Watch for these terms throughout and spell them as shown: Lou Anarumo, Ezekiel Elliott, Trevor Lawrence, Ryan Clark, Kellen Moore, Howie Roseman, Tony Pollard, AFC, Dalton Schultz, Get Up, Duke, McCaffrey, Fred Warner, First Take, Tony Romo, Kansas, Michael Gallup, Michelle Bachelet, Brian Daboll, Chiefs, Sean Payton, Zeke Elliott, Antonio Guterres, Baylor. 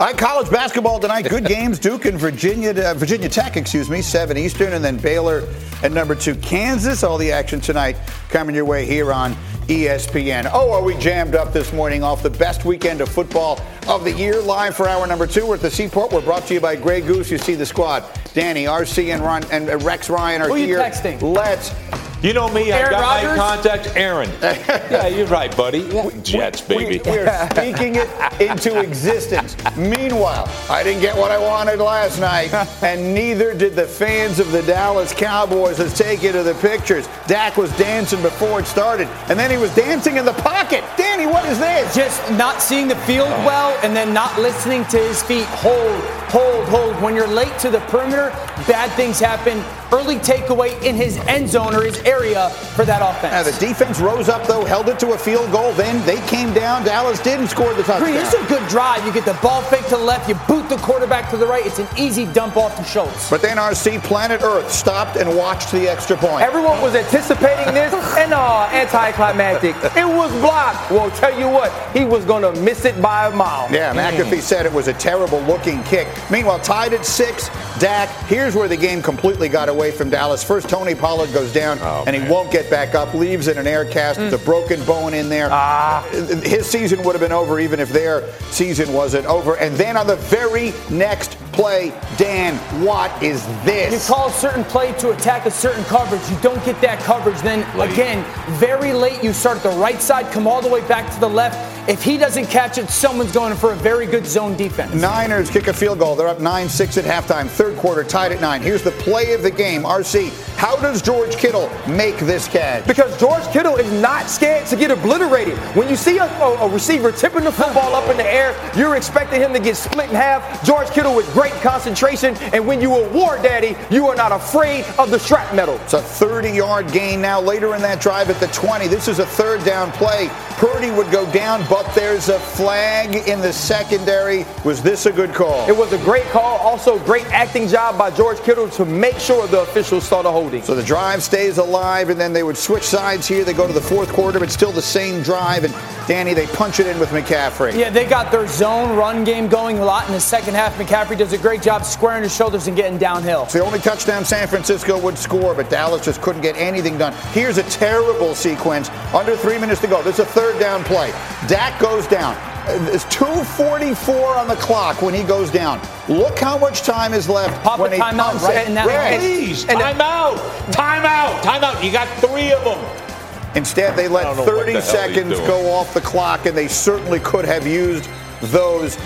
All right, college basketball tonight. Good games. Duke and Virginia Tech, 7 Eastern, and then Baylor at number 2 Kansas. All the action tonight coming your way here on ESPN. Oh, are we jammed up this morning off the best weekend of football of the year. Live for hour number 2. We're at the Seaport. We're brought to you by Grey Goose. You see the squad. Danny, RC, and Ron, and Rex Ryan are here. Who are you texting? Let's... You know me, I got my contact, Aaron. Yeah, you're right, buddy. Yeah. Jets, baby. We're speaking it into existence. Meanwhile, I didn't get what I wanted last night, and neither did the fans of the Dallas Cowboys. Let's take it to the pictures. Dak was dancing before it started, and then he was dancing in the pocket. Danny, what is this? Just not seeing the field well and then not listening to his feet. Hold. When you're late to the perimeter, bad things happen. Early takeaway in his end zone or his area for that offense. Now the defense rose up, though, held it to a field goal. Then they came down. Dallas didn't score the touchdown. This is a good drive. You get the ball fake to the left. You boot the quarterback to the right. It's an easy dump off to Schultz. But then RC, planet Earth, stopped and watched the extra point. Everyone was anticipating this, and anticlimactic. It was blocked. Well, tell you what, he was going to miss it by a mile. Yeah, McAfee said it was a terrible-looking kick. Meanwhile, tied at 6, Dak. Here's where the game completely got away from Dallas. First, Tony Pollard goes down. He won't get back up, leaves in an air cast with a broken bone in there. His season would have been over even if their season wasn't over. And then on the very next play, Dan, what is this? You call a certain play to attack a certain coverage. You don't get that coverage. Then, again, very late, you start the right side, come all the way back to the left. If he doesn't catch it, someone's going for a very good zone defense. Niners kick a field goal. They're up 9-6 at halftime. Third quarter, tied at 9. Here's the play of the game. RC, how does George Kittle make this catch? Because George Kittle is not scared to get obliterated. When you see a receiver tipping the football up in the air, you're expecting him to get split in half. George Kittle with great concentration. And when you award daddy, you are not afraid of the strap metal. It's a 30-yard gain now. Later in that drive at the 20, this is a third down play. Purdy would go down, but there's a flag in the secondary. Was this a good call? It was a great call. Also, great acting job by George Kittle to make sure the officials saw the holding. So the drive stays alive, and then they would switch sides here. They go to the fourth quarter, but still the same drive. And, Danny, they punch it in with McCaffrey. Yeah, they got their zone run game going a lot in the second half. McCaffrey does a great job squaring his shoulders and getting downhill. It's the only touchdown San Francisco would score, but Dallas just couldn't get anything done. Here's a terrible sequence. Under 3 minutes to go. This is a third down play. Dak goes down. It's 2:44 on the clock when he goes down. Look how much time is left. Pop when a timeout right in that way. Please, timeout. You got 3 of them. Instead, they let 30 seconds go off the clock, and they certainly could have used those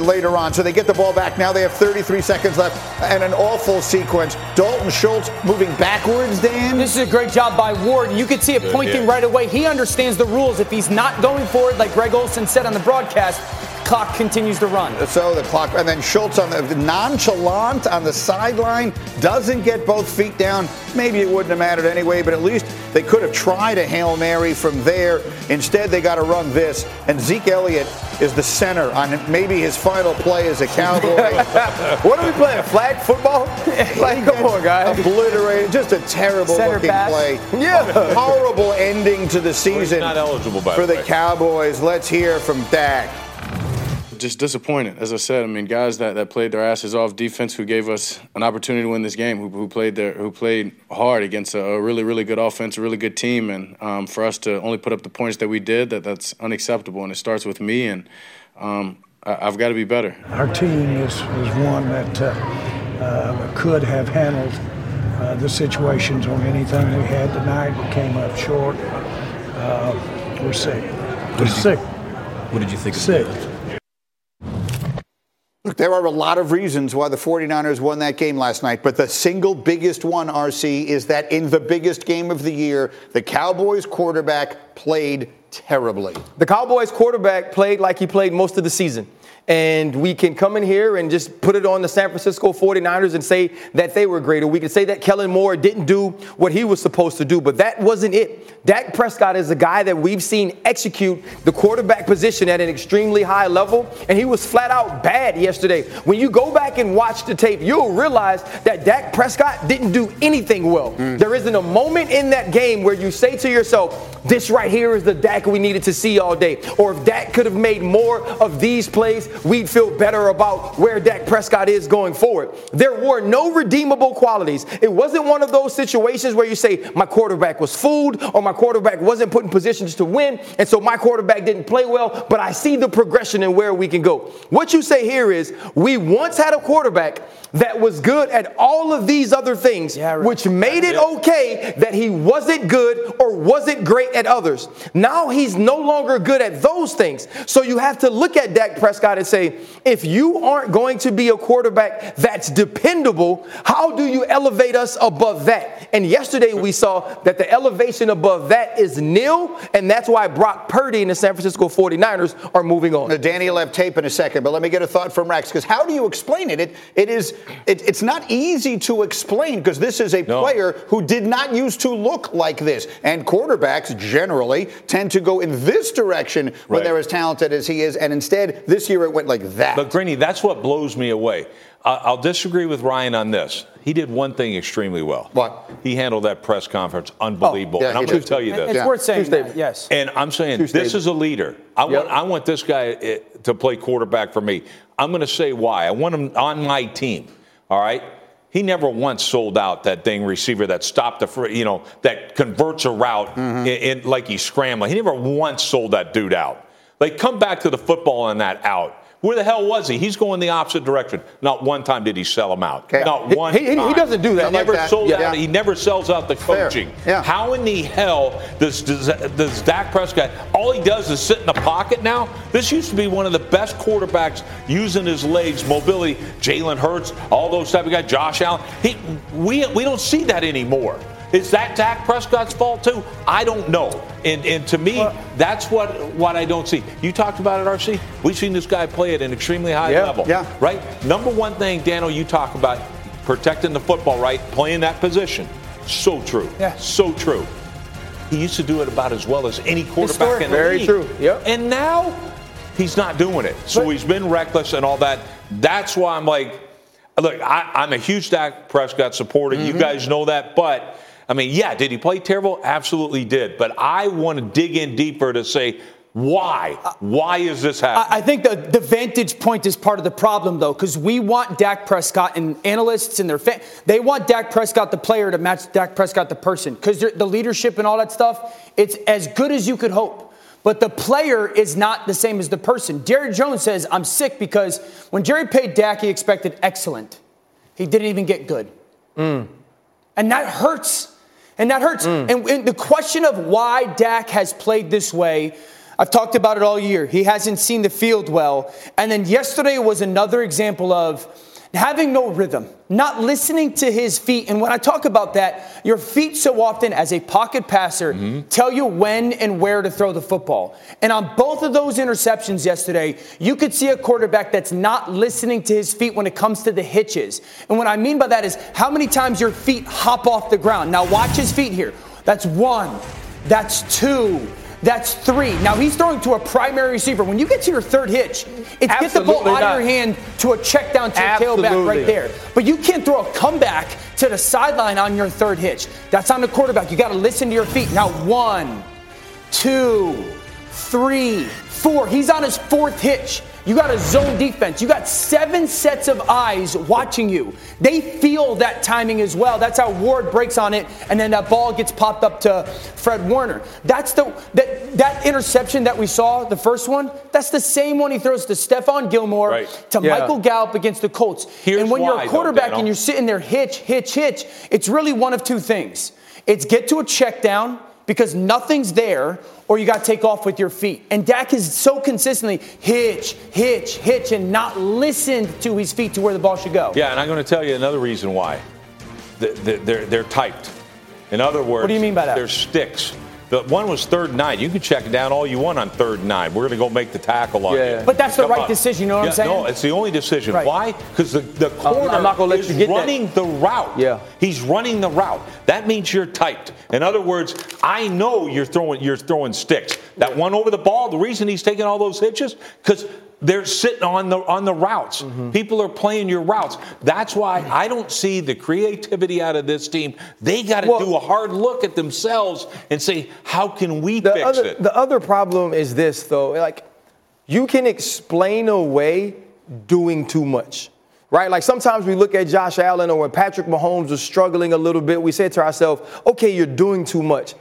later on. So they get the ball back. Now they have 33 seconds left and an awful sequence. Dalton Schultz moving backwards, Dan. This is a great job by Ward. You could see it pointing right away. He understands the rules. If he's not going for it, like Greg Olson said on the broadcast, clock continues to run. So the clock, and then Schultz on the nonchalant on the sideline, doesn't get both feet down. Maybe it wouldn't have mattered anyway, but at least they could have tried a Hail Mary from there. Instead, they got to run this, and Zeke Elliott is the center on maybe his final play as a Cowboy. What are we playing, flag football? Like, come on, guys. Obliterated. Just a terrible looking play. Yeah. Horrible ending to the season for the Cowboys. Let's hear from Dak. Just disappointed, as I said. I mean, guys that played their asses off, defense who gave us an opportunity to win this game, who played hard against a really, really good offense, a really good team, and for us to only put up the points that we did, that's unacceptable, and it starts with me, and I've got to be better. Our team is one that could have handled the situations on anything we had tonight. We came up short. We're sick. What did you think? Sick. Look, there are a lot of reasons why the 49ers won that game last night, but the single biggest one, RC, is that in the biggest game of the year, the Cowboys quarterback played terribly. The Cowboys quarterback played like he played most of the season. And we can come in here and just put it on the San Francisco 49ers and say that they were great. Or we can say that Kellen Moore didn't do what he was supposed to do. But that wasn't it. Dak Prescott is a guy that we've seen execute the quarterback position at an extremely high level. And he was flat out bad yesterday. When you go back and watch the tape, you'll realize that Dak Prescott didn't do anything well. There isn't a moment in that game where you say to yourself, This right here is the Dak we needed to see all day. Or if Dak could have made more of these plays, we'd feel better about where Dak Prescott is going forward. There were no redeemable qualities. It wasn't one of those situations where you say, my quarterback was fooled or my quarterback wasn't put in positions to win, and so my quarterback didn't play well, but I see the progression and where we can go. What you say here is, we once had a quarterback that was good at all of these other things, which made it okay that he wasn't good or wasn't great at others. Now he's no longer good at those things. So you have to look at Dak Prescott and say, if you aren't going to be a quarterback that's dependable, how do you elevate us above that? And yesterday we saw that the elevation above that is nil, and that's why Brock Purdy and the San Francisco 49ers are moving on. Now, Danny will have tape in a second, but let me get a thought from Rex, because how do you explain it? It's not easy to explain, because this is a player who did not used to look like this, and quarterbacks generally tend to go in this direction when they're as talented as he is, and instead this year it went like that. But Greeny, that's what blows me away. I'll disagree with Ryan on this. He did one thing extremely well. What? He handled that press conference unbelievable. And I'm going to tell you this. It's worth saying that, yes. And I'm saying this is a leader. I want this guy to play quarterback for me. I'm going to say why. I want him on my team, all right? He never once sold out that dang receiver that stopped that converts a route in like he's scrambling. He never once sold that dude out. Like, come back to the football on that out. Where the hell was he? He's going the opposite direction. Not one time did he sell him out. Okay. Not one time. He doesn't do that. He never sold out. He never sells out the coaching. Yeah. How in the hell does Dak Prescott, all he does is sit in the pocket now? This used to be one of the best quarterbacks using his legs, mobility, Jalen Hurts, all those type of guys, Josh Allen. We don't see that anymore. Is that Dak Prescott's fault, too? I don't know. And to me, that's what I don't see. You talked about it, RC. We've seen this guy play at an extremely high level. Yeah. Right? Number one thing, Daniel, you talk about protecting the football, right? Playing that position. So true. Yeah. So true. He used to do it about as well as any quarterback in the league. Very true. Yep. And now he's not doing it. So he's been reckless and all that. That's why I'm like, look, I'm a huge Dak Prescott supporter. You guys know that. But I mean, yeah, did he play terrible? Absolutely did. But I want to dig in deeper to say, why? Why is this happening? I think the vantage point is part of the problem, though, because we want Dak Prescott, and analysts and their fans, they want Dak Prescott the player to match Dak Prescott the person, because the leadership and all that stuff, it's as good as you could hope. But the player is not the same as the person. Jerry Jones says, I'm sick, because when Jerry paid Dak, he expected excellent. He didn't even get good. And that hurts. And the question of why Dak has played this way, I've talked about it all year. He hasn't seen the field well. And then yesterday was another example of having no rhythm, not listening to his feet. And when I talk about that, your feet so often as a pocket passer tell you when and where to throw the football. And on both of those interceptions yesterday, you could see a quarterback that's not listening to his feet when it comes to the hitches. And what I mean by that is how many times your feet hop off the ground. Now watch his feet here. That's one. That's two. That's three. Now, he's throwing to a primary receiver. When you get to your third hitch, it's get the ball out of your hand to a check down to your tailback right there. But you can't throw a comeback to the sideline on your third hitch. That's on the quarterback. You got to listen to your feet. Now, 1, 2, 3, 4. He's on his fourth hitch. You got a zone defense. You got 7 sets of eyes watching you. They feel that timing as well. That's how Ward breaks on it, and then that ball gets popped up to Fred Warner. That's that interception that we saw, the first one, that's the same one he throws to Stephon Gilmore, to Michael Gallup against the Colts. Here's why, you're a quarterback and you're sitting there hitch, it's really one of two things. It's get to a check down, because nothing's there, or you got to take off with your feet. And Dak is so consistently hitch, and not listened to his feet to where the ball should go. Yeah, and I'm going to tell you another reason why. They're typed. In other words, what do you mean by that? They're sticks. The one was 3rd and 9. You can check it down all you want on 3rd and 9. We're going to go make the tackle on you. But that's the right decision, you know what I'm saying? No, it's the only decision. Right. Why? Because the corner is running the route. Yeah. He's running the route. That means you're typed. In other words, I know you're throwing sticks. That one over the ball, the reason he's taking all those hitches, because – they're sitting on the routes. Mm-hmm. People are playing your routes. That's why I don't see the creativity out of this team. They got to do a hard look at themselves and say, how can we fix it? The other problem is this, though. Like, you can explain away doing too much. Right? Like sometimes we look at Josh Allen or when Patrick Mahomes was struggling a little bit, we said to ourselves, okay, you're doing too much.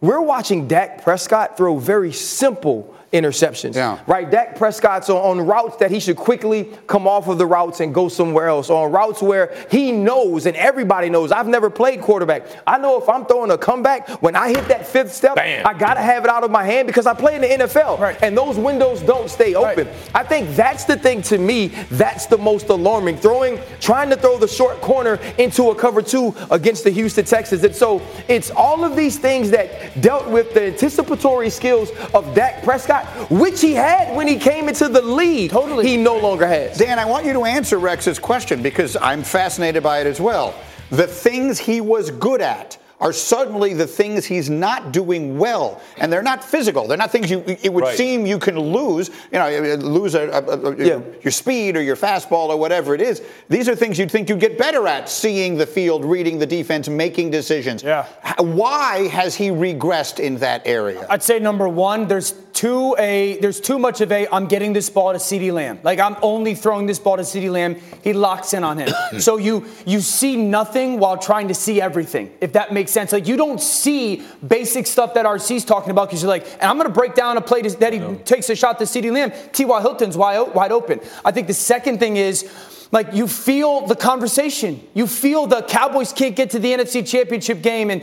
We're watching Dak Prescott throw very simple interceptions. Yeah. Right? Dak Prescott's on routes that he should quickly come off of the routes and go somewhere else, on routes where he knows and everybody knows. I've never played quarterback. I know if I'm throwing a comeback, when I hit that fifth step, bam, I got to have it out of my hand because I play in the NFL. Right. And those windows don't stay open. Right. I think that's the thing to me that's the most alarming. Trying to throw the short corner into a cover two against the Houston Texans. And so it's all of these things that dealt with the anticipatory skills of Dak Prescott, which he had when he came into the league. Totally. He no longer has. Dan, I want you to answer Rex's question because I'm fascinated by it as well. The things he was good at are suddenly the things he's not doing well, and they're not physical. They're not things it would seem you can lose. You know, lose your speed or your fastball or whatever it is. These are things you'd think you'd get better at: seeing the field, reading the defense, making decisions. Yeah. Why has he regressed in that area? I'd say number one, there's too much of I'm getting this ball to CeeDee Lamb. Like I'm only throwing this ball to CeeDee Lamb. He locks in on him. So you see nothing while trying to see everything. If that makes sense. Like you don't see basic stuff that RC's talking about because you're like, and I'm going to break down a play that he takes a shot to CeeDee Lamb. T.Y. Hilton's wide open. I think the second thing is, like, you feel the conversation. You feel the Cowboys can't get to the NFC Championship game, and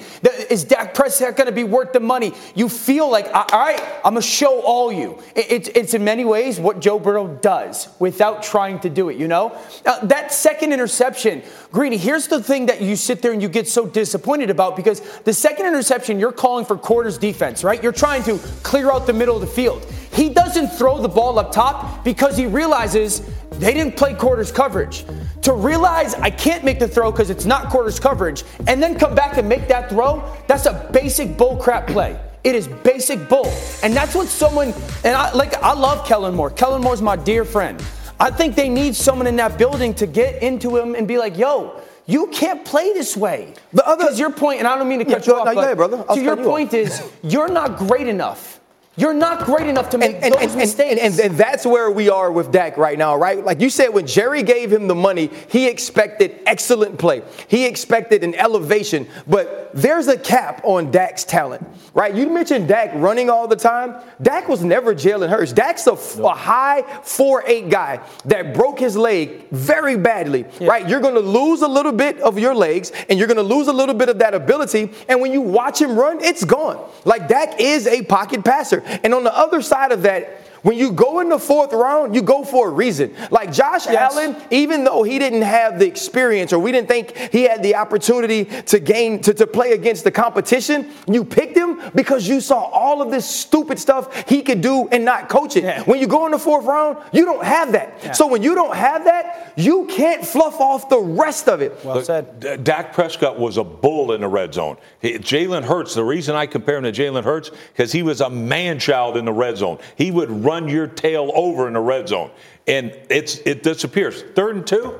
is Dak Prescott going to be worth the money? You feel like, all right, I'm going to show all you. It's in many ways what Joe Burrow does without trying to do it, you know? That second interception, Greeny, here's the thing that you sit there and you get so disappointed about, because the second interception, you're calling for quarters defense, right? You're trying to clear out the middle of the field. He doesn't throw the ball up top because he realizes they didn't play quarters coverage. To realize I can't make the throw because it's not quarters coverage and then come back and make that throw, that's a basic bull crap play. It is basic bull. And that's what someone, and I love Kellen Moore. Kellen Moore's my dear friend. I think they need someone in that building to get into him and be like, yo, you can't play this way. Because your point, and I don't mean to cut you off, but to your point is you're not great enough. You're not great enough to make those mistakes. And that's where we are with Dak right now, right? Like you said, when Jerry gave him the money, he expected excellent play. He expected an elevation. But there's a cap on Dak's talent, right? You mentioned Dak running all the time. Dak was never Jalen Hurts. Dak's a high 4'8" guy that broke his leg very badly, right? You're going to lose a little bit of your legs, and you're going to lose a little bit of that ability. And when you watch him run, it's gone. Like Dak is a pocket passer. And on the other side of that, when you go in the fourth round, you go for a reason. Like Josh Allen, even though he didn't have the experience or we didn't think he had the opportunity to gain, to play against the competition, you picked him because you saw all of this stupid stuff he could do and not coach it. Yeah. When you go in the fourth round, you don't have that. Yeah. So when you don't have that, you can't fluff off the rest of it. Well said. Dak Prescott was a bull in the red zone. Jalen Hurts, the reason I compare him to Jalen Hurts, because he was a man-child in the red zone. He would run your tail over in the red zone, and it disappears. 3rd and 2.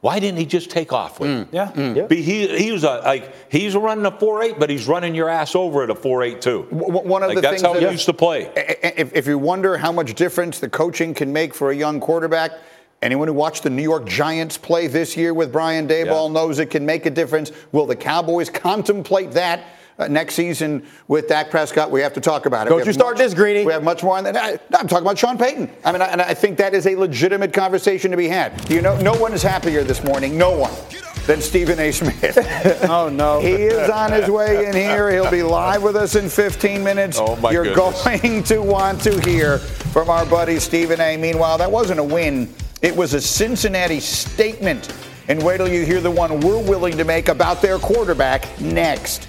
Why didn't he just take off with it? He was he's running a 4.8, but he's running your ass over at a 4.8 too. One of the things that's how he used to play. If you wonder how much difference the coaching can make for a young quarterback. Anyone who watched the New York Giants play this year with Brian Daboll knows it can make a difference. Will the Cowboys contemplate that? Next season with Dak Prescott, we have to talk about it. Don't you start this, Greeny. We have much more on that. I'm talking about Sean Payton. I mean, and I think that is a legitimate conversation to be had. You know, no one is happier this morning, no one, than Stephen A. Smith. Oh, no. He is on his way in here. He'll be live with us in 15 minutes. Oh, my goodness. You're going to want to hear from our buddy Stephen A. Meanwhile, that wasn't a win. It was a Cincinnati statement. And wait till you hear the one we're willing to make about their quarterback next.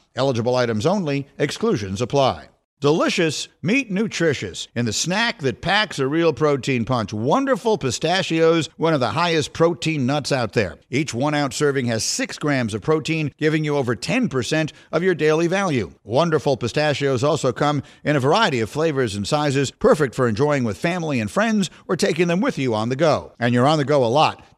Eligible items only. Exclusions apply. Delicious, meat nutritious, in the snack that packs a real protein punch. Wonderful Pistachios, one of the highest protein nuts out there. Each 1-ounce serving has 6 grams of protein, giving you over 10% of your daily value. Wonderful Pistachios also come in a variety of flavors and sizes, perfect for enjoying with family and friends or taking them with you on the go. And you're on the go a lot,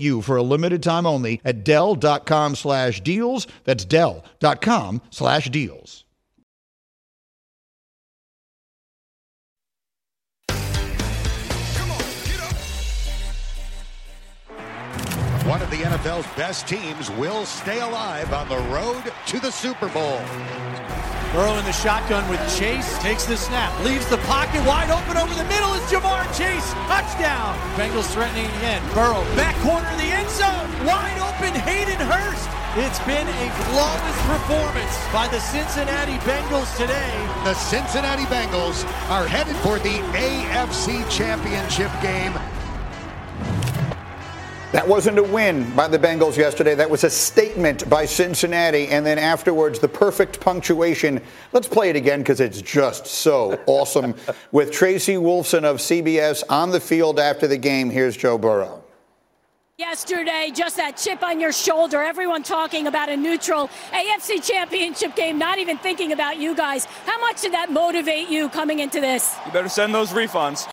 you for a limited time only at Dell.com/deals. That's Dell.com/deals. Come on, get up. One of the NFL's best teams will stay alive on the road to the Super Bowl. Burrow in the shotgun with Chase, takes the snap, leaves the pocket wide open over the middle, is Ja'Marr Chase, touchdown! Bengals threatening the end, Burrow back corner of the end zone, wide open Hayden Hurst! It's been a flawless performance by the Cincinnati Bengals today. The Cincinnati Bengals are headed for the AFC Championship game. That wasn't a win by the Bengals yesterday. That was a statement by Cincinnati. And then afterwards, the perfect punctuation. Let's play it again because it's just so awesome. With Tracy Wolfson of CBS on the field after the game, here's Joe Burrow. Yesterday, just that chip on your shoulder, everyone talking about a neutral AFC Championship game, not even thinking about you guys. How much did that motivate you coming into this? You better send those refunds.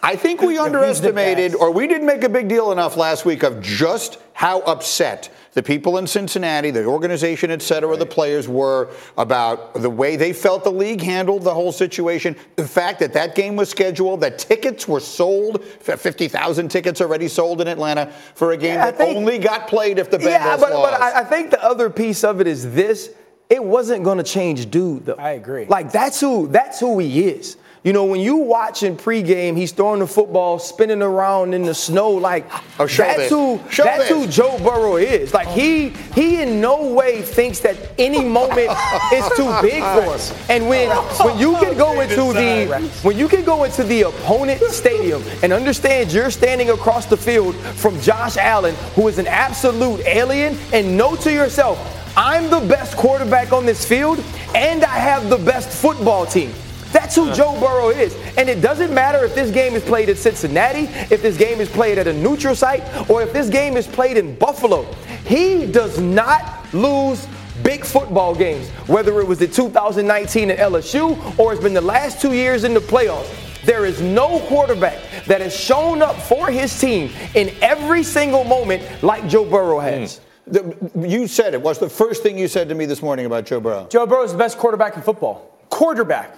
I think we underestimated, or we didn't make a big deal enough last week of just how upset the people in Cincinnati, the organization, et cetera, the players were about the way they felt the league handled the whole situation. The fact that that game was scheduled, that tickets were sold, 50,000 tickets already sold in Atlanta for a game that only got played if the Bengals lost. But I think the other piece of it is this. It wasn't going to change dude, though. I agree. Like, that's who he is. You know, when you watch in pregame, he's throwing the football, spinning around in the snow. Like, that's who Joe Burrow is. Like, he in no way thinks that any moment is too big for him. And when you can go into the opponent stadium and understand you're standing across the field from Josh Allen, who is an absolute alien, and know to yourself, I'm the best quarterback on this field, and I have the best football team. That's who Joe Burrow is. And it doesn't matter if this game is played at Cincinnati, if this game is played at a neutral site, or if this game is played in Buffalo. He does not lose big football games, whether it was the 2019 at LSU or it's been the last 2 years in the playoffs. There is no quarterback that has shown up for his team in every single moment like Joe Burrow has. You said it. What's the first thing you said to me this morning about Joe Burrow? Joe Burrow is the best quarterback in football. Quarterback.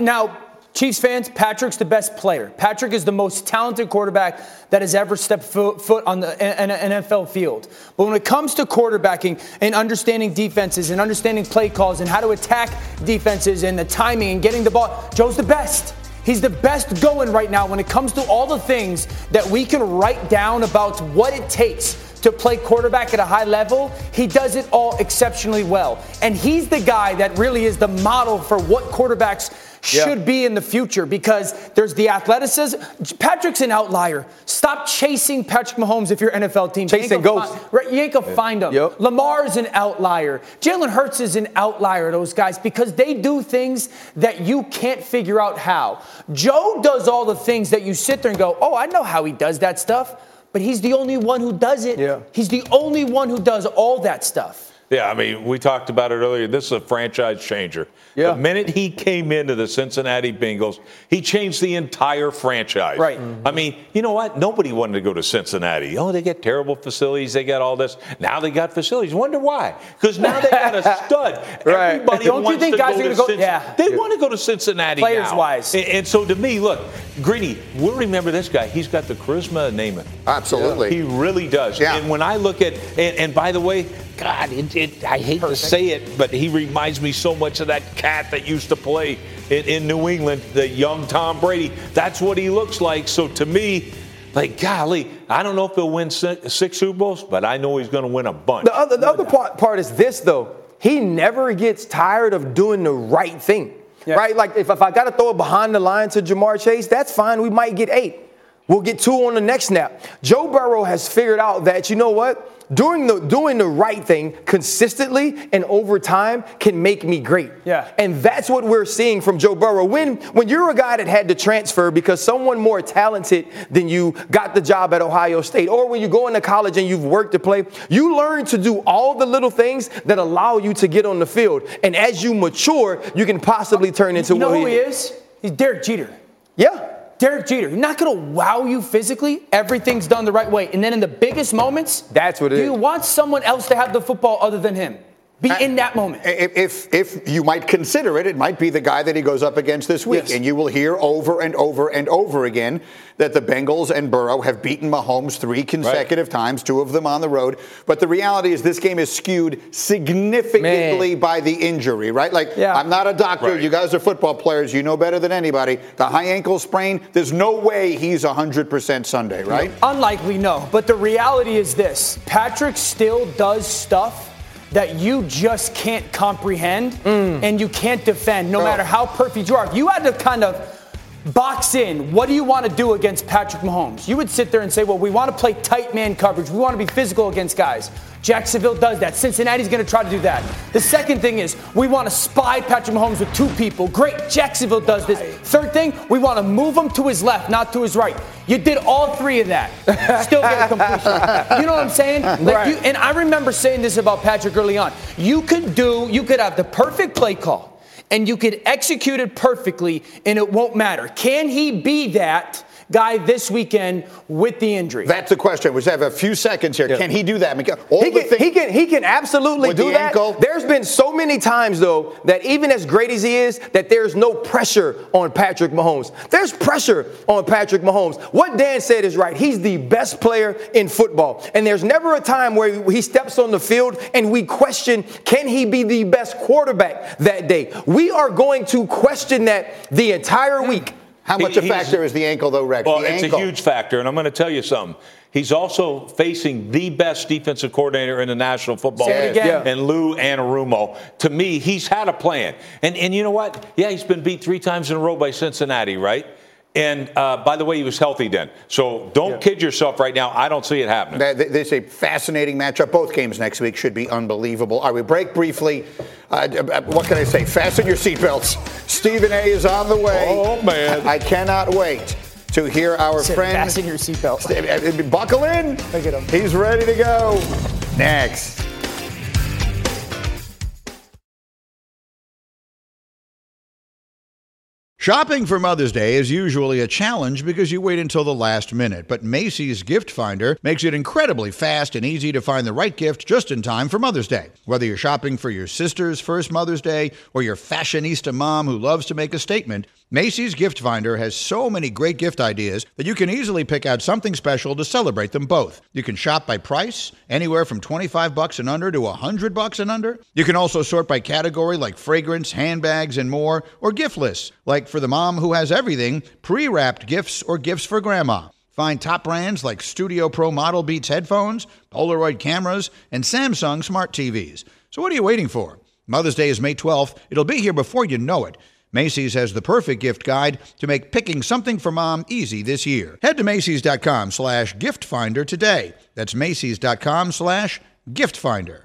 Now, Chiefs fans, Patrick's the best player. Patrick is the most talented quarterback that has ever stepped foot on an NFL field. But when it comes to quarterbacking and understanding defenses and understanding play calls and how to attack defenses and the timing and getting the ball, Joe's the best. He's the best going right now when it comes to all the things that we can write down about what it takes to play quarterback at a high level. He does it all exceptionally well. And he's the guy that really is the model for what quarterbacks should be in the future, because there's the athleticism. Patrick's an outlier. Stop chasing Patrick Mahomes if you're an NFL team. Chasing ghosts. You ain't gonna find them. Yep. Lamar's an outlier. Jalen Hurts is an outlier, those guys, because they do things that you can't figure out how. Joe does all the things that you sit there and go, oh, I know how he does that stuff. But he's the only one who does it. Yeah. He's the only one who does all that stuff. Yeah, I mean, we talked about it earlier. This is a franchise changer. Yeah. The minute he came into the Cincinnati Bengals, he changed the entire franchise. Right. Mm-hmm. I mean, you know what? Nobody wanted to go to Cincinnati. Oh, they get terrible facilities. They got all this. Now they got facilities. Wonder why? Because now they got a stud. Right. Everybody wants to go to Cincinnati. Yeah. They want to go to Cincinnati now. Players-wise. And so, to me, look, Greeny, we'll remember this guy. He's got the charisma of Namath. Absolutely. Yeah. He really does. Yeah. And when I look at – and by the way, God, I hate to say it, but he reminds me so much of that cat that used to play in New England, the young Tom Brady. That's what he looks like. So to me, like, golly, I don't know if he'll win six Super Bowls, but I know he's going to win a bunch. The other part is this, though. He never gets tired of doing the right thing, right? Like, if I got to throw it behind the line to Jamar Chase, that's fine. We might get 8. We'll get 2 on the next snap. Joe Burrow has figured out that, you know what? Doing the right thing consistently and over time can make me great. Yeah. And that's what we're seeing from Joe Burrow. When you're a guy that had to transfer because someone more talented than you got the job at Ohio State, or when you go into college and you've worked to play, you learn to do all the little things that allow you to get on the field. And as you mature, you can possibly turn into what he is. He's Derek Jeter. Yeah. Derek Jeter, you're not going to wow you physically. Everything's done the right way. And then in the biggest moments, that's what it is. You want someone else to have the football other than him. Be in that moment. If you might consider it, it might be the guy that he goes up against this week. Yes. And you will hear over and over and over again that the Bengals and Burrow have beaten Mahomes 3 consecutive times, 2 of them on the road. But the reality is this game is skewed significantly by the injury, right? Like, I'm not a doctor. Right. You guys are football players. You know better than anybody. The high ankle sprain, there's no way he's 100% Sunday, right? Unlikely, no. But the reality is this. Patrick still does stuff that you just can't comprehend and you can't defend, no matter how perfect you are. If you had to kind of box in, what do you want to do against Patrick Mahomes? You would sit there and say, well, we want to play tight man coverage. We want to be physical against guys. Jacksonville does that. Cincinnati's going to try to do that. The second thing is we want to spy Patrick Mahomes with 2 people. Great. Jacksonville does this. Third thing, we want to move him to his left, not to his right. You did all 3 of that. Still get a completion. You know what I'm saying? And I remember saying this about Patrick early on. You could have the perfect play call, and you could execute it perfectly, and it won't matter. Can he be that guy this weekend with the injury? That's the question. We have a few seconds here. Yeah. Can he do that? He can absolutely do that. There's been so many times, though, that even as great as he is, that there's no pressure on Patrick Mahomes. There's pressure on Patrick Mahomes. What Dan said is right. He's the best player in football. And there's never a time where he steps on the field and we question, can he be the best quarterback that day? We are going to question that the entire week. How much a factor is the ankle, though, Rex? Well, it's a huge factor, and I'm going to tell you something. He's also facing the best defensive coordinator in the National Football League, and Lou Anarumo. To me, he's had a plan. And you know what? Yeah, he's been beat 3 times in a row by Cincinnati, right? And, by the way, he was healthy then. So don't kid yourself right now. I don't see it happening. This is a fascinating matchup. Both games next week should be unbelievable. All right, we break briefly. What can I say? Fasten your seatbelts. Stephen A. is on the way. Oh, man. I cannot wait to hear our friend. Fasten your seatbelts. Buckle in. Look at him. He's ready to go. Next. Shopping for Mother's Day is usually a challenge because you wait until the last minute, but Macy's Gift Finder makes it incredibly fast and easy to find the right gift just in time for Mother's Day. Whether you're shopping for your sister's first Mother's Day or your fashionista mom who loves to make a statement, Macy's Gift Finder has so many great gift ideas that you can easily pick out something special to celebrate them both. You can shop by price, anywhere from $25 and under to $100 and under. You can also sort by category like fragrance, handbags, and more, or gift lists, like for the mom who has everything, pre-wrapped gifts or gifts for grandma. Find top brands like Studio Pro Model Beats headphones, Polaroid cameras, and Samsung smart TVs. So what are you waiting for? Mother's Day is May 12th. It'll be here before you know it. Macy's has the perfect gift guide to make picking something for mom easy this year. Head to Macy's.com/gift finder today. That's Macy's.com/gift finder.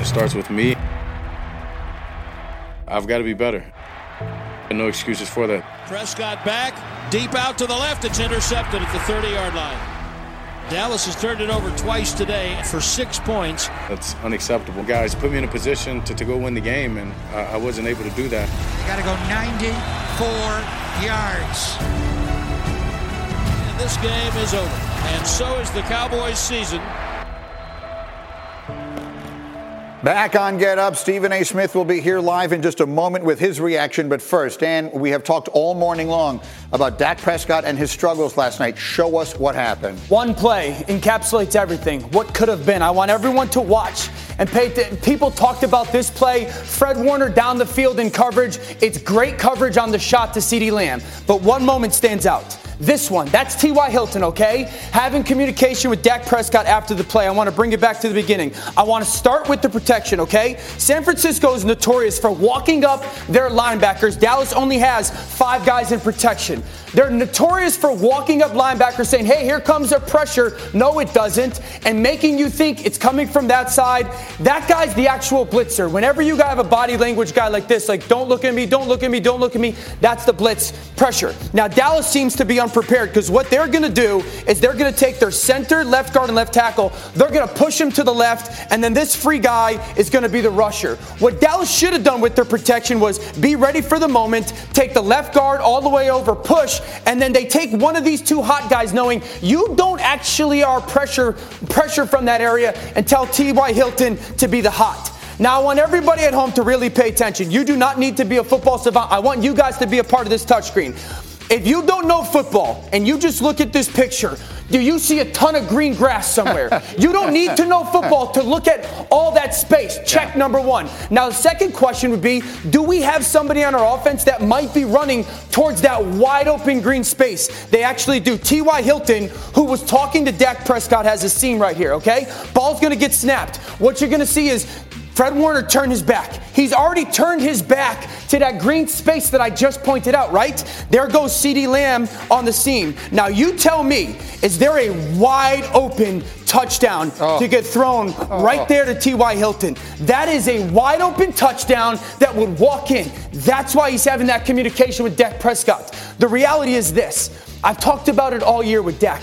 It starts with me. I've got to be better. No excuses for that. Prescott back, deep out to the left. It's intercepted at the 30-yard line. Dallas has turned it over twice today for 6 points. That's unacceptable. Guys, put me in a position to go win the game, and I wasn't able to do that. You got to go 94 yards. And this game is over, and so is the Cowboys' season. Back on Get Up, Stephen A. Smith will be here live in just a moment with his reaction. But first, Dan, we have talked all morning long about Dak Prescott and his struggles last night. Show us what happened. One play encapsulates everything. What could have been. I want everyone to watch and pay. People talked about this play. Fred Warner down the field in coverage. It's great coverage on the shot to CeeDee Lamb. But one moment stands out. This one. That's T.Y. Hilton, okay? Having communication with Dak Prescott after the play. I want to bring it back to the beginning. I want to start with the protection, okay? San Francisco is notorious for walking up their linebackers. Dallas only has 5 guys in protection. They're notorious for walking up linebackers saying, hey, here comes their pressure. No, it doesn't. And making you think it's coming from that side. That guy's the actual blitzer. Whenever you have a body language guy like this, like, don't look at me, don't look at me, don't look at me, that's the blitz pressure. Now, Dallas seems to be prepared because what they're going to do is they're going to take their center, left guard, and left tackle. They're going to push him to the left, and then this free guy is going to be the rusher. What Dallas should have done with their protection was be ready for the moment, take the left guard all the way over, push, and then they take one of these 2 hot guys knowing you don't actually are pressure from that area and tell T.Y. Hilton to be the hot. Now, I want everybody at home to really pay attention. You do not need to be a football savant. I want you guys to be a part of this touchscreen. If you don't know football and you just look at this picture, do you see a ton of green grass somewhere? You don't need to know football to look at all that space. Check number one. Now, the second question would be, do we have somebody on our offense that might be running towards that wide open green space? They actually do. T.Y. Hilton, who was talking to Dak Prescott, has a seam right here, okay? Ball's going to get snapped. What you're going to see is Fred Warner turned his back. He's already turned his back to that green space that I just pointed out, right? There goes CeeDee Lamb on the seam. Now you tell me, is there a wide open touchdown to get thrown right there to T.Y. Hilton? That is a wide open touchdown that would walk in. That's why he's having that communication with Dak Prescott. The reality is this. I've talked about it all year with Dak.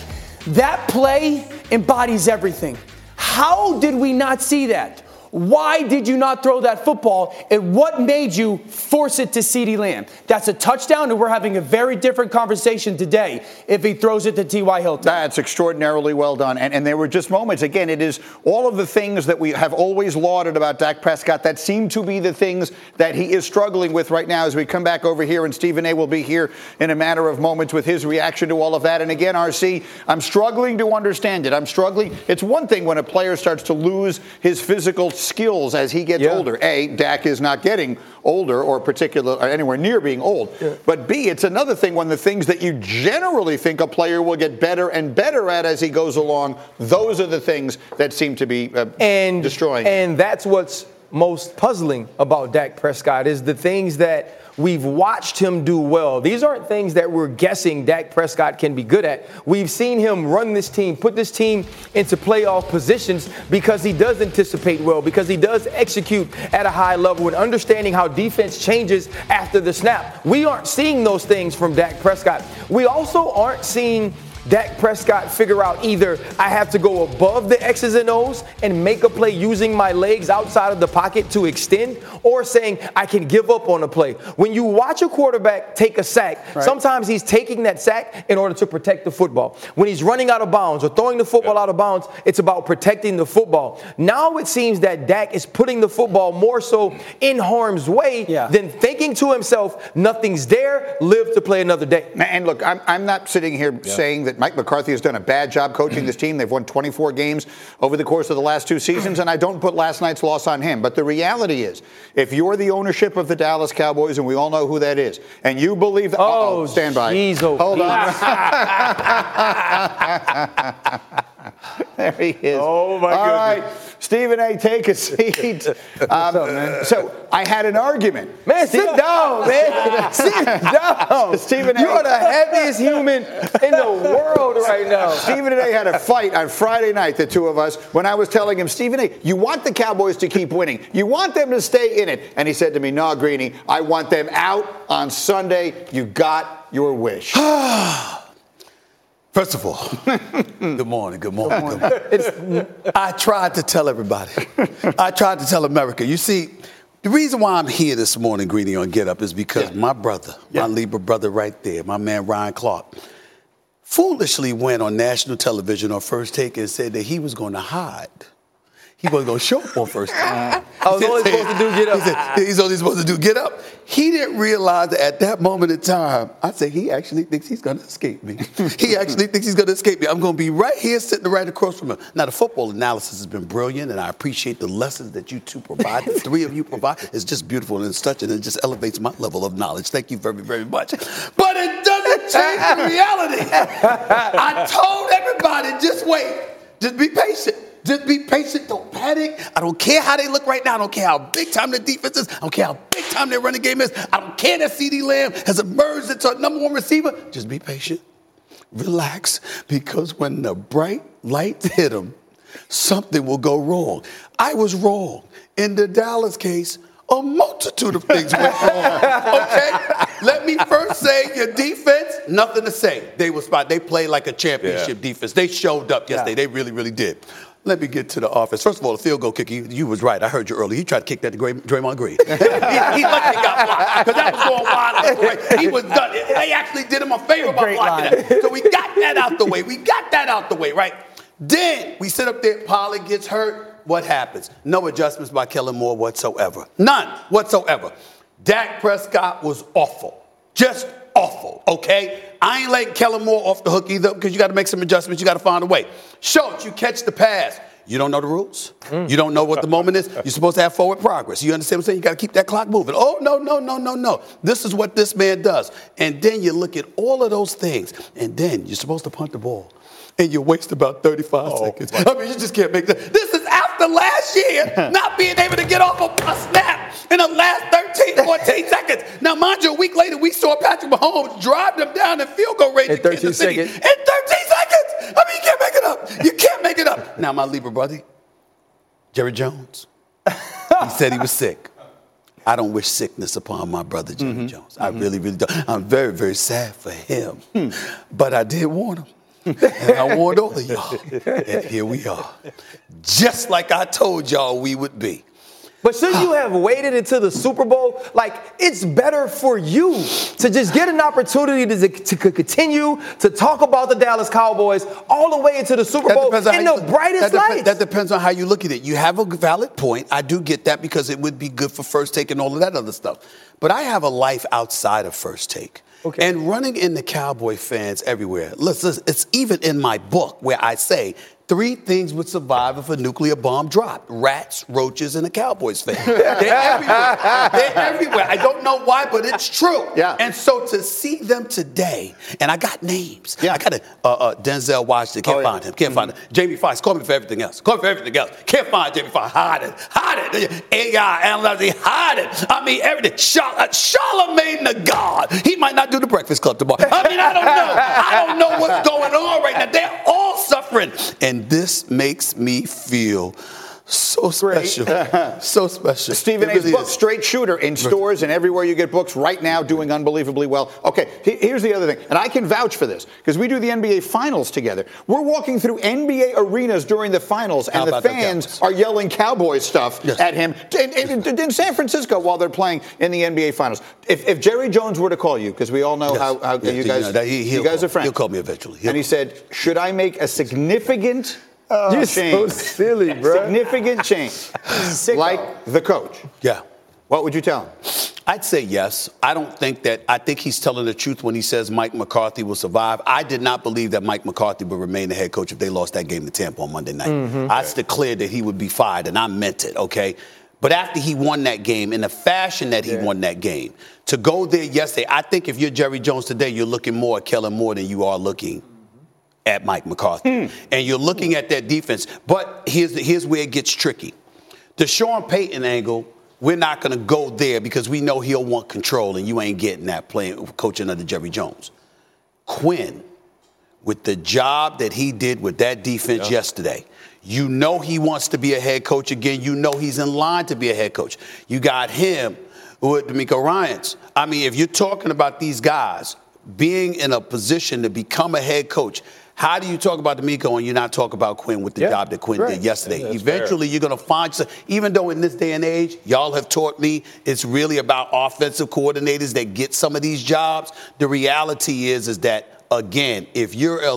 That play embodies everything. How did we not see that? Why did you not throw that football, and what made you force it to CeeDee Lamb? That's a touchdown, and we're having a very different conversation today if he throws it to T.Y. Hilton. That's extraordinarily well done, and there were just moments. Again, it is all of the things that we have always lauded about Dak Prescott that seem to be the things that he is struggling with right now as we come back over here, and Stephen A. will be here in a matter of moments with his reaction to all of that. And again, RC, I'm struggling to understand it. I'm struggling. It's one thing when a player starts to lose his physical skills as he gets older. A, Dak is not getting older or particular or anywhere near being old. Yeah. But B, it's another thing when the things that you generally think a player will get better and better at as he goes along, those are the things that seem to be destroying. And that's what's most puzzling about Dak Prescott is the things that we've watched him do well. These aren't things that we're guessing Dak Prescott can be good at. We've seen him run this team, put this team into playoff positions because he does anticipate well, because he does execute at a high level and understanding how defense changes after the snap. We aren't seeing those things from Dak Prescott. We also aren't seeing Dak Prescott figure out either I have to go above the X's and O's and make a play using my legs outside of the pocket to extend, or saying I can give up on a play. When you watch a quarterback take a sack, right, sometimes he's taking that sack in order to protect the football. When he's running out of bounds or throwing the football out of bounds, it's about protecting the football. Now it seems that Dak is putting the football more so in harm's way than thinking to himself, nothing's there, live to play another day. And look, I'm not sitting here saying that Mike McCarthy has done a bad job coaching this team. They've won 24 games over the course of the last two seasons, and I don't put last night's loss on him. But the reality is, if you're the ownership of the Dallas Cowboys, and we all know who that is, and you believe that, stand by. Hold on. There he is. Oh, my goodness. All right. Stephen A., take a seat. Up, man? So I had an argument. Man, sit down, man. Sit down. Stephen A., you're the happiest human in the world right now. Stephen A. had a fight on Friday night, the two of us, when I was telling him, Stephen A., you want the Cowboys to keep winning. You want them to stay in it. And he said to me, no, Greeny, I want them out on Sunday. You got your wish. First of all, good morning. I tried to tell everybody. I tried to tell America. You see, the reason why I'm here this morning, Greeny, on Get Up is because my brother, my Libra brother right there, my man Ryan Clark, foolishly went on national television on First Take and said that he was going to hide. He wasn't going to show up on First Take. I was only supposed to do Get Up. He said, he's only supposed to do Get Up. He didn't realize that at that moment in time, I said, he actually thinks he's going to escape me. I'm going to be right here sitting right across from him. Now, the football analysis has been brilliant, and I appreciate the lessons that you two provide, the three of you provide. It's just beautiful, and it's touching, and it just elevates my level of knowledge. Thank you very, very much. But it doesn't change the reality. I told everybody, just wait. Just be patient. Just be patient. Don't panic. I don't care how they look right now. I don't care how big time their defense is. I don't care how big time their running game is. I don't care that CeeDee Lamb has emerged into a number one receiver. Just be patient. Relax, because when the bright lights hit them, something will go wrong. I was wrong. In the Dallas case, a multitude of things went wrong. Okay? Let me first say your defense, nothing to say. They were spot. They played like a championship defense. They showed up yesterday. They really, really did. Let me get to the offense. First of all, the field goal kick, you was right. I heard you earlier. He tried to kick that to Draymond Green. he lucky got blocked because that was going wide. Right? He was done. They actually did him a favor by blocking that. So we got that out the way. Right? Then we sit up there. Pollard gets hurt. What happens? No adjustments by Kellen Moore whatsoever. None whatsoever. Dak Prescott was awful. Just awful, okay? I ain't letting Kellen Moore off the hook either because you got to make some adjustments. You got to find a way. Schultz, you catch the pass. You don't know the rules. You don't know what the moment is. You're supposed to have forward progress. You understand what I'm saying? You got to keep that clock moving. Oh, no. This is what this man does. And then you look at all of those things, and then you're supposed to punt the ball, and you waste about 35 seconds. I mean, you just can't make that. This is after last year not being able to get off a snap in the last 13, 14 seconds. Now, mind you, a week later, we saw Patrick Mahomes drive them down in field goal range in Kansas City. In 13 seconds! I mean, you can't make it up. You can't make it up. Now, my Libra brother, Jerry Jones, he said he was sick. I don't wish sickness upon my brother, Jerry Jones. I really, really don't. I'm very, very sad for him. But I did warn him. And I warned all of y'all. And here we are. Just like I told y'all we would be. But should you have waited until the Super Bowl? Like, it's better for you to just get an opportunity to continue to talk about the Dallas Cowboys all the way into the Super Bowl in the brightest lights. That depends on how you look at it. You have a valid point. I do get that because it would be good for First Take and all of that other stuff. But I have a life outside of First Take. Okay. And running into Cowboy fans everywhere. Listen, it's even in my book where I say, 3 things would survive if a nuclear bomb dropped. Rats, roaches, and a Cowboys fan. They're everywhere. I don't know why, but it's true. Yeah. And so to see them today, and I got names. Yeah. I got Denzel Washington. Can't find him. Can't find him. Jamie Foxx. Call me for everything else. Can't find Jamie Foxx. Hide it. AI analyzing. Hide it. I mean, everything. Charlemagne the God. He might not do the Breakfast Club tomorrow. I mean, I don't know. I don't know what's going on right now. They're all suffering. And this makes me feel so special. So special. Stephen A's book, Straight Shooter, in stores and everywhere you get books right now, doing unbelievably well. Okay, here's the other thing, and I can vouch for this, because we do the NBA Finals together. We're walking through NBA arenas during the Finals, and the fans are yelling Cowboys stuff at him in San Francisco while they're playing in the NBA Finals. If Jerry Jones were to call you, because we all know how you guys are friends. He'll call me eventually. He said, should I make a significant... Oh, you're so silly, bro. Significant change. Sicko. Like the coach. Yeah. What would you tell him? I'd say yes. I think he's telling the truth when he says Mike McCarthy will survive. I did not believe that Mike McCarthy would remain the head coach if they lost that game to Tampa on Monday night. Mm-hmm. I declared that he would be fired, and I meant it, okay? But after he won that game, in the fashion that he won that game, to go there yesterday, I think if you're Jerry Jones today, you're looking more at Kellen Moore than you are looking at Mike McCarthy. And you're looking at that defense. But here's where it gets tricky. The Sean Payton angle, we're not going to go there because we know he'll want control, and you ain't getting that coaching under Jerry Jones. Quinn, with the job that he did with that defense yesterday, you know he wants to be a head coach again. You know he's in line to be a head coach. You got him with D'Amico Ryans. I mean, if you're talking about these guys being in a position to become a head coach, how do you talk about D'Amico and you not talk about Quinn with the job that Quinn did yesterday? Yeah, eventually, you're going to find – even though in this day and age, y'all have taught me it's really about offensive coordinators that get some of these jobs, the reality is that, again, if you're an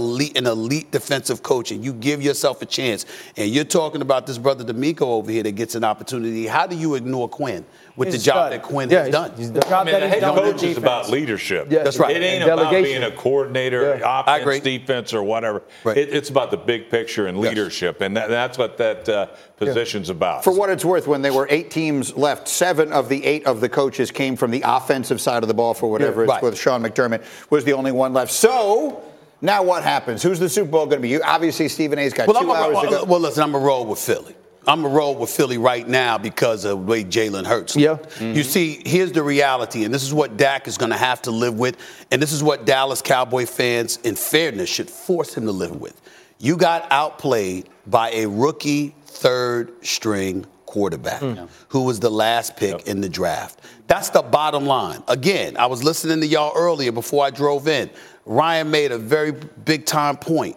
elite defensive coach and you give yourself a chance and you're talking about this brother D'Amico over here that gets an opportunity, how do you ignore Quinn with the job that Quinn has done? Coach is about leadership. Yeah, that's right. It ain't about being a coordinator, offense, defense, or whatever. Right. It's about the big picture and leadership, and that's what that position's about. For what it's worth, when there were 8 teams left, 7 of the 8 of the coaches came from the offensive side of the ball for whatever it's worth. Sean McDermott was the only one left. So now what happens? Who's the Super Bowl going to be? You obviously, Stephen A's got 2 hours to go. Well, listen, I'm going to roll with Philly. I'm going to roll with Philly right now because of the way Jalen Hurts. Yeah. Mm-hmm. You see, here's the reality, and this is what Dak is going to have to live with, and this is what Dallas Cowboy fans, in fairness, should force him to live with. You got outplayed by a rookie third-string quarterback who was the last pick in the draft. That's the bottom line. Again, I was listening to y'all earlier before I drove in. Ryan made a very big-time point.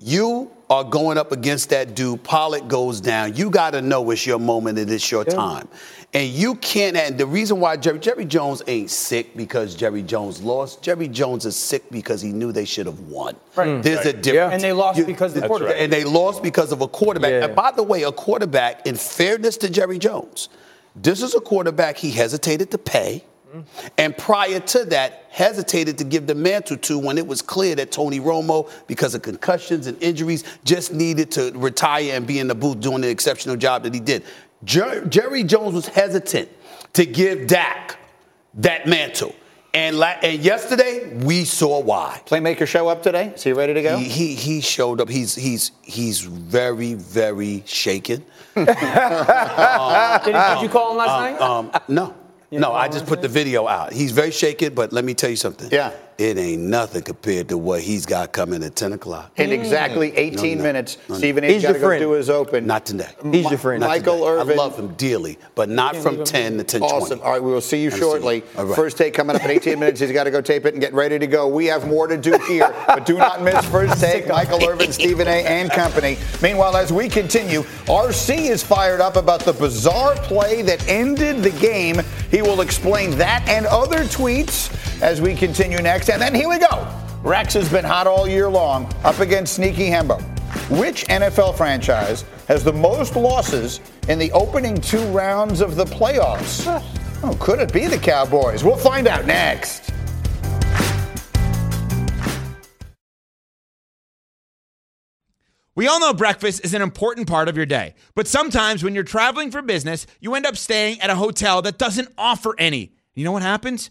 You are going up against that dude. Pollard goes down. You got to know it's your moment and it's your time. And you can't – and the reason why Jerry Jones ain't sick because Jerry Jones lost. Jerry Jones is sick because he knew they should have won. Right. There's a difference. Yeah. And they lost because of the quarterback. Right. And they lost because of a quarterback. Yeah. And by the way, a quarterback, in fairness to Jerry Jones, this is a quarterback he hesitated to pay. And prior to that, hesitated to give the mantle to when it was clear that Tony Romo, because of concussions and injuries, just needed to retire and be in the booth doing the exceptional job that he did. Jerry Jones was hesitant to give Dak that mantle. And yesterday, we saw why. Playmaker show up today? Is he ready to go? He showed up. He's very, very shaken. Did you call him last night? No. No, I just put the video out. He's very shaken, but let me tell you something. Yeah. it ain't nothing compared to what he's got coming at 10 o'clock. In exactly 18 minutes, Stephen A. got to go do his open. Not today. He's your friend. Michael Irvin. I love him dearly, but not from 10 to 10:20. Awesome. All right, we will see you shortly. Right. First Take coming up in 18 minutes. He's got to go tape it and get ready to go. We have more to do here, but do not miss First Take, Michael Irvin, Stephen A. and company. Meanwhile, as we continue, RC is fired up about the bizarre play that ended the game. He will explain that and other tweets as we continue next. And then here we go. Rex has been hot all year long up against Sneaky Hembo. Which NFL franchise has the most losses in the opening two rounds of the playoffs? Oh, could it be the Cowboys? We'll find out next. We all know breakfast is an important part of your day, but sometimes when you're traveling for business, you end up staying at a hotel that doesn't offer any. You know what happens?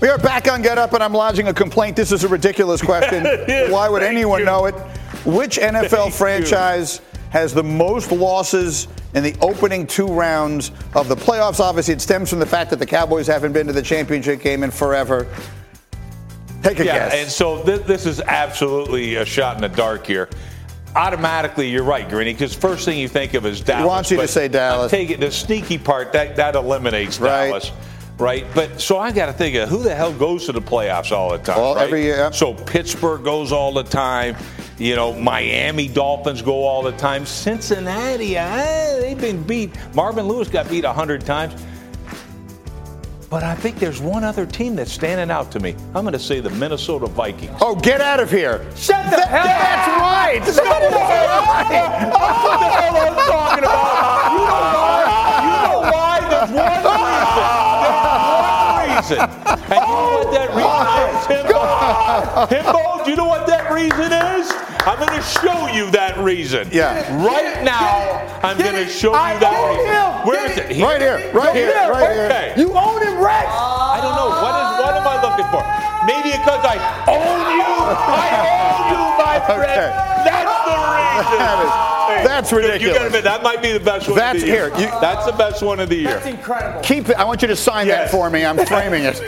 We are back on Get Up, and I'm lodging a complaint. This is a ridiculous question. Why would anyone know it? Which NFL franchise has the most losses in the opening two rounds of the playoffs? Obviously, it stems from the fact that the Cowboys haven't been to the championship game in forever. Take a guess. And so this is absolutely a shot in the dark here. Automatically, you're right, Greeny, because first thing you think of is Dallas. He wants you to say Dallas. Take it, the sneaky part, that eliminates Dallas. Right, but so I got to think of who the hell goes to the playoffs all the time. Well, right? Every year. So Pittsburgh goes all the time. You know, Miami Dolphins go all the time. Cincinnati, they've been beat. Marvin Lewis got beat 100 times. But I think there's one other team that's standing out to me. I'm going to say the Minnesota Vikings. Oh, get out of here. Shut the hell up. That's right. Shut the hell up. What the hell I'm talking about? You know why? You know why? There's one reason. And you know what that reason is, Himbo? Himbo, do you know what that reason is? I'm going to show you that reason. Yeah. Right now, I'm going to show you that reason. Where is it? Right here. Right here. Right here. Okay. You own him, Rex. I don't know. What am I looking for? Maybe because I own you. I own you, my friend. Okay. That's the reason. That's ridiculous. You gotta admit, that might be the best one of the year. That's the best one of the year. That's incredible. Keep it. I want you to sign that for me. I'm framing it.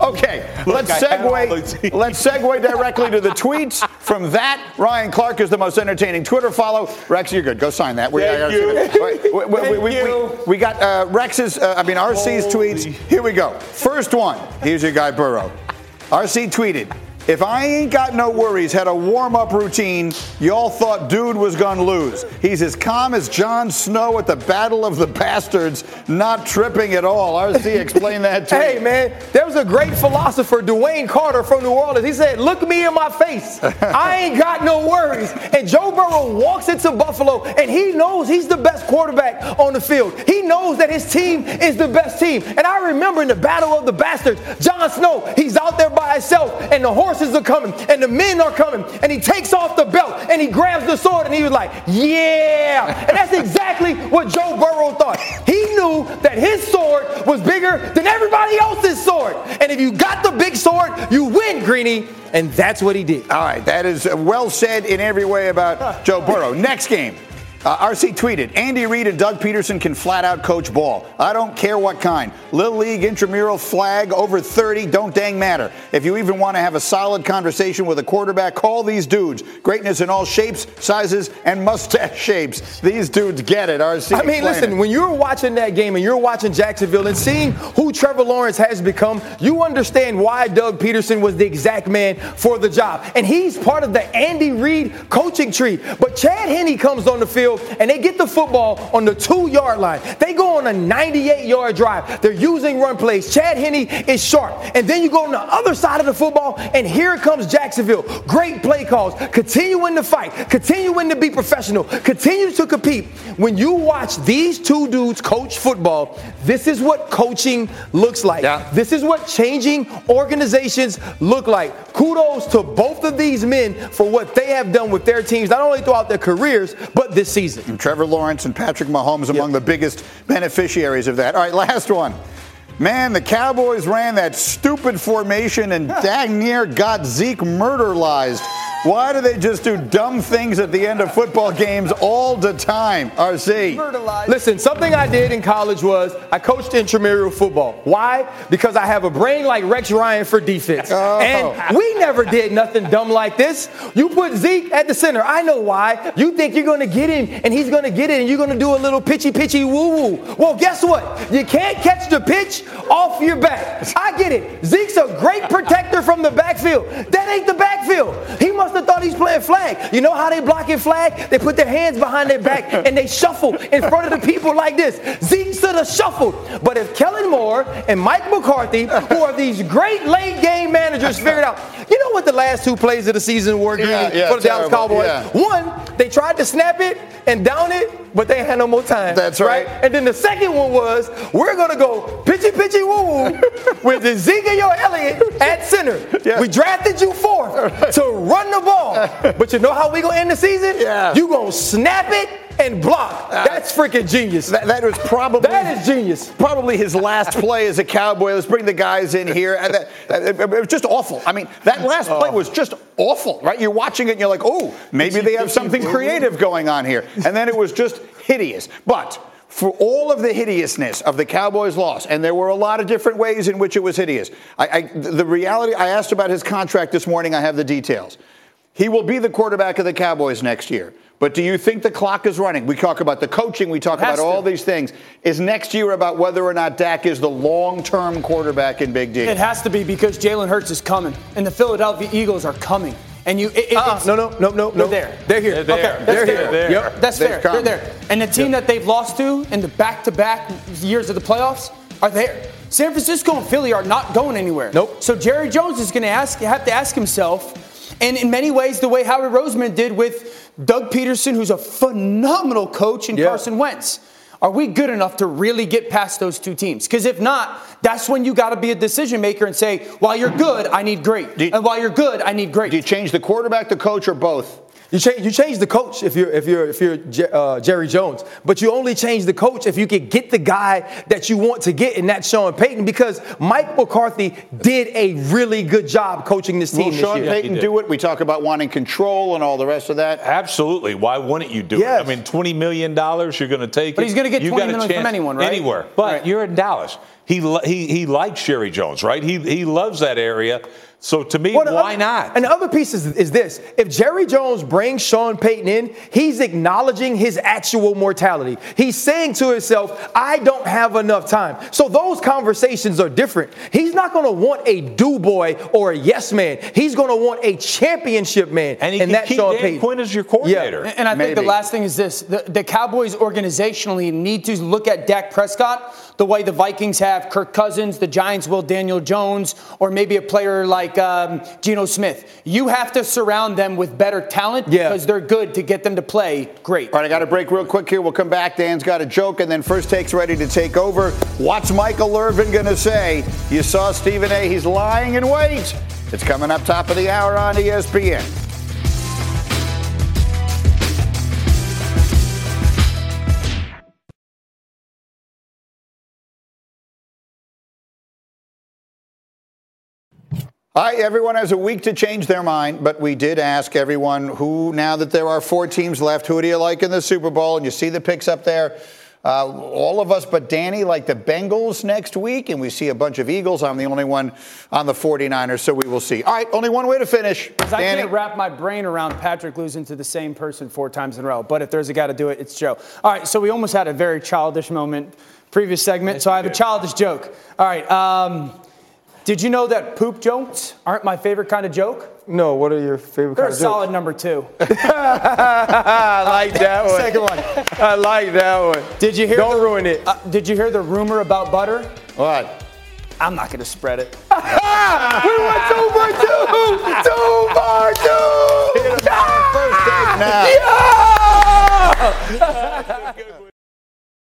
Okay, let's segue directly to the tweets. From that, Ryan Clark is the most entertaining Twitter follow. Rex, you're good. Go sign that. We got Rex's, RC's tweets. Here we go. First one. Here's your guy, Burrow. RC tweeted, "If I ain't got no worries, had a warm-up routine, y'all thought dude was gonna lose. He's as calm as Jon Snow at the Battle of the Bastards, not tripping at all." RC, explain that to me. Hey, man, there was a great philosopher, Dwayne Carter from New Orleans. He said, "Look me in my face. I ain't got no worries." And Joe Burrow walks into Buffalo, and he knows he's the best quarterback on the field. He knows that his team is the best team. And I remember in the Battle of the Bastards, Jon Snow, he's out there by himself, and the horse are coming and the men are coming, and he takes off the belt and he grabs the sword and he was like, yeah. And that's exactly what Joe Burrow thought. He knew that his sword was bigger than everybody else's sword, and if you got the big sword, you win, Greeny. And that's what he did. All right, that is well said in every way about Joe Burrow. Next game, RC tweeted, Andy Reid and Doug Peterson can flat out coach ball. I don't care what kind. Little League, intramural, flag, over 30, don't dang matter. If you even want to have a solid conversation with a quarterback, call these dudes. Greatness in all shapes, sizes, and mustache shapes. These dudes get it, RC. I mean, listen, when you're watching that game and you're watching Jacksonville and seeing who Trevor Lawrence has become, you understand why Doug Peterson was the exact man for the job. And he's part of the Andy Reid coaching tree. But Chad Henne comes on the field, and they get the football on the 2-yard line. They go on a 98-yard drive. They're using run plays. Chad Henne is sharp. And then you go on the other side of the football, and here comes Jacksonville. Great play calls. Continuing to fight. Continuing to be professional. Continues to compete. When you watch these two dudes coach football, this is what coaching looks like. Yeah. This is what changing organizations look like. Kudos to both of these men for what they have done with their teams, not only throughout their careers, but this season. And Trevor Lawrence and Patrick Mahomes among the biggest beneficiaries of that. All right, last one. Man, the Cowboys ran that stupid formation and dang near got Zeke murderized. Why do they just do dumb things at the end of football games all the time, RC? Listen, something I did in college was I coached intramural football. Why? Because I have a brain like Rex Ryan for defense. Oh. And we never did nothing dumb like this. You put Zeke at the center. I know why. You think you're going to get him and he's going to get it and you're going to do a little pitchy-pitchy woo-woo. Well, guess what? You can't catch the pitch off your back. I get it. Zeke's a great protector from the backfield. That ain't the backfield. He must have thought he's playing flag. You know how they block in flag? They put their hands behind their back and they shuffle in front of the people like this. Zeke should have shuffled. But if Kellen Moore and Mike McCarthy, who are these great late game managers, figured out, you know what the last two plays of the season were for the Dallas Cowboys? Yeah. One, they tried to snap it and down it, but they had no more time. That's right. And then the second one was, we're going to go pitchy-pitchy woo-woo with the Ezekiel Elliott at center. Yeah. We drafted you fourth to run the ball. But you know how we going to end the season? Yeah. You going to snap it and block. That's freaking genius. That was probably... That is genius. Probably his last play as a Cowboy. Let's bring the guys in here. And it was just awful. I mean, that last play was just awful, right? You're watching it and you're like, oh, maybe they have something creative going on here. And then it was just hideous. But... for all of the hideousness of the Cowboys' loss, and there were a lot of different ways in which it was hideous, the reality, I asked about his contract this morning. I have the details. He will be the quarterback of the Cowboys next year. But do you think the clock is running? We talk about the coaching. We talk about all these things. Is next year about whether or not Dak is the long-term quarterback in Big D? It has to be because Jalen Hurts is coming, and the Philadelphia Eagles are coming. And you, No. They're here. They're here. Yep. That's fair. They're there. And the team that they've lost to in the back-to-back years of the playoffs are there. San Francisco and Philly are not going anywhere. Nope. So Jerry Jones is going to have to ask himself, and in many ways, the way Howie Roseman did with Doug Peterson, who's a phenomenal coach, and Carson Wentz. Are we good enough to really get past those two teams? Because if not, that's when you got to be a decision maker and say, while you're good, I need great. And while you're good, I need great. Do you change the quarterback, the coach, or both? You change the coach if you're Jerry Jones, but you only change the coach if you can get the guy that you want to get, and that's Sean Payton, because Mike McCarthy did a really good job coaching this team this year. Will Sean Payton do it? We talk about wanting control and all the rest of that. Absolutely. Why wouldn't you do it? I mean, $20 million, you're going to take it. But he's going to get $20 million from anyone, right? Anywhere. But you're in Dallas. He likes Jerry Jones, right? He loves that area. So, to me, why not? And the other piece is this. If Jerry Jones brings Sean Payton in, he's acknowledging his actual mortality. He's saying to himself, I don't have enough time. So those conversations are different. He's not going to want a do-boy or a yes-man. He's going to want a championship man. And that's Sean Payton. Dan Quinn is your coordinator. Yeah. And I think the last thing is this. The Cowboys organizationally need to look at Dak Prescott the way the Vikings have Kirk Cousins, the Giants will Daniel Jones, or maybe a player like Geno Smith. You have to surround them with better talent because they're good to get them to play great. All right, I got to break real quick here. We'll come back. Dan's got a joke, and then First Take's ready to take over. What's Michael Irvin going to say? You saw Stephen A. He's lying in wait. It's coming up top of the hour on ESPN. Everyone has a week to change their mind, but we did ask everyone who, now that there are four teams left, who do you like in the Super Bowl? And you see the picks up there. All of us but Danny like the Bengals next week, and we see a bunch of Eagles. I'm the only one on the 49ers, so we will see. All right, only one way to finish. Danny. I can't wrap my brain around Patrick losing to the same person four times in a row, but if there's a guy to do it, it's Joe. All right, so we almost had a very childish moment previous segment, yes, so I have a childish joke. All right, did you know that poop jokes aren't my favorite kind of joke? No, what are your favorite kind of jokes? They're a solid number two. I like that one. Second one. I like that one. Did you hear? Don't ruin it. Did you hear the rumor about butter? What? I'm not going to spread it. We went 2 for 2! 2 for 2! Hit him on the first take now. Yeah!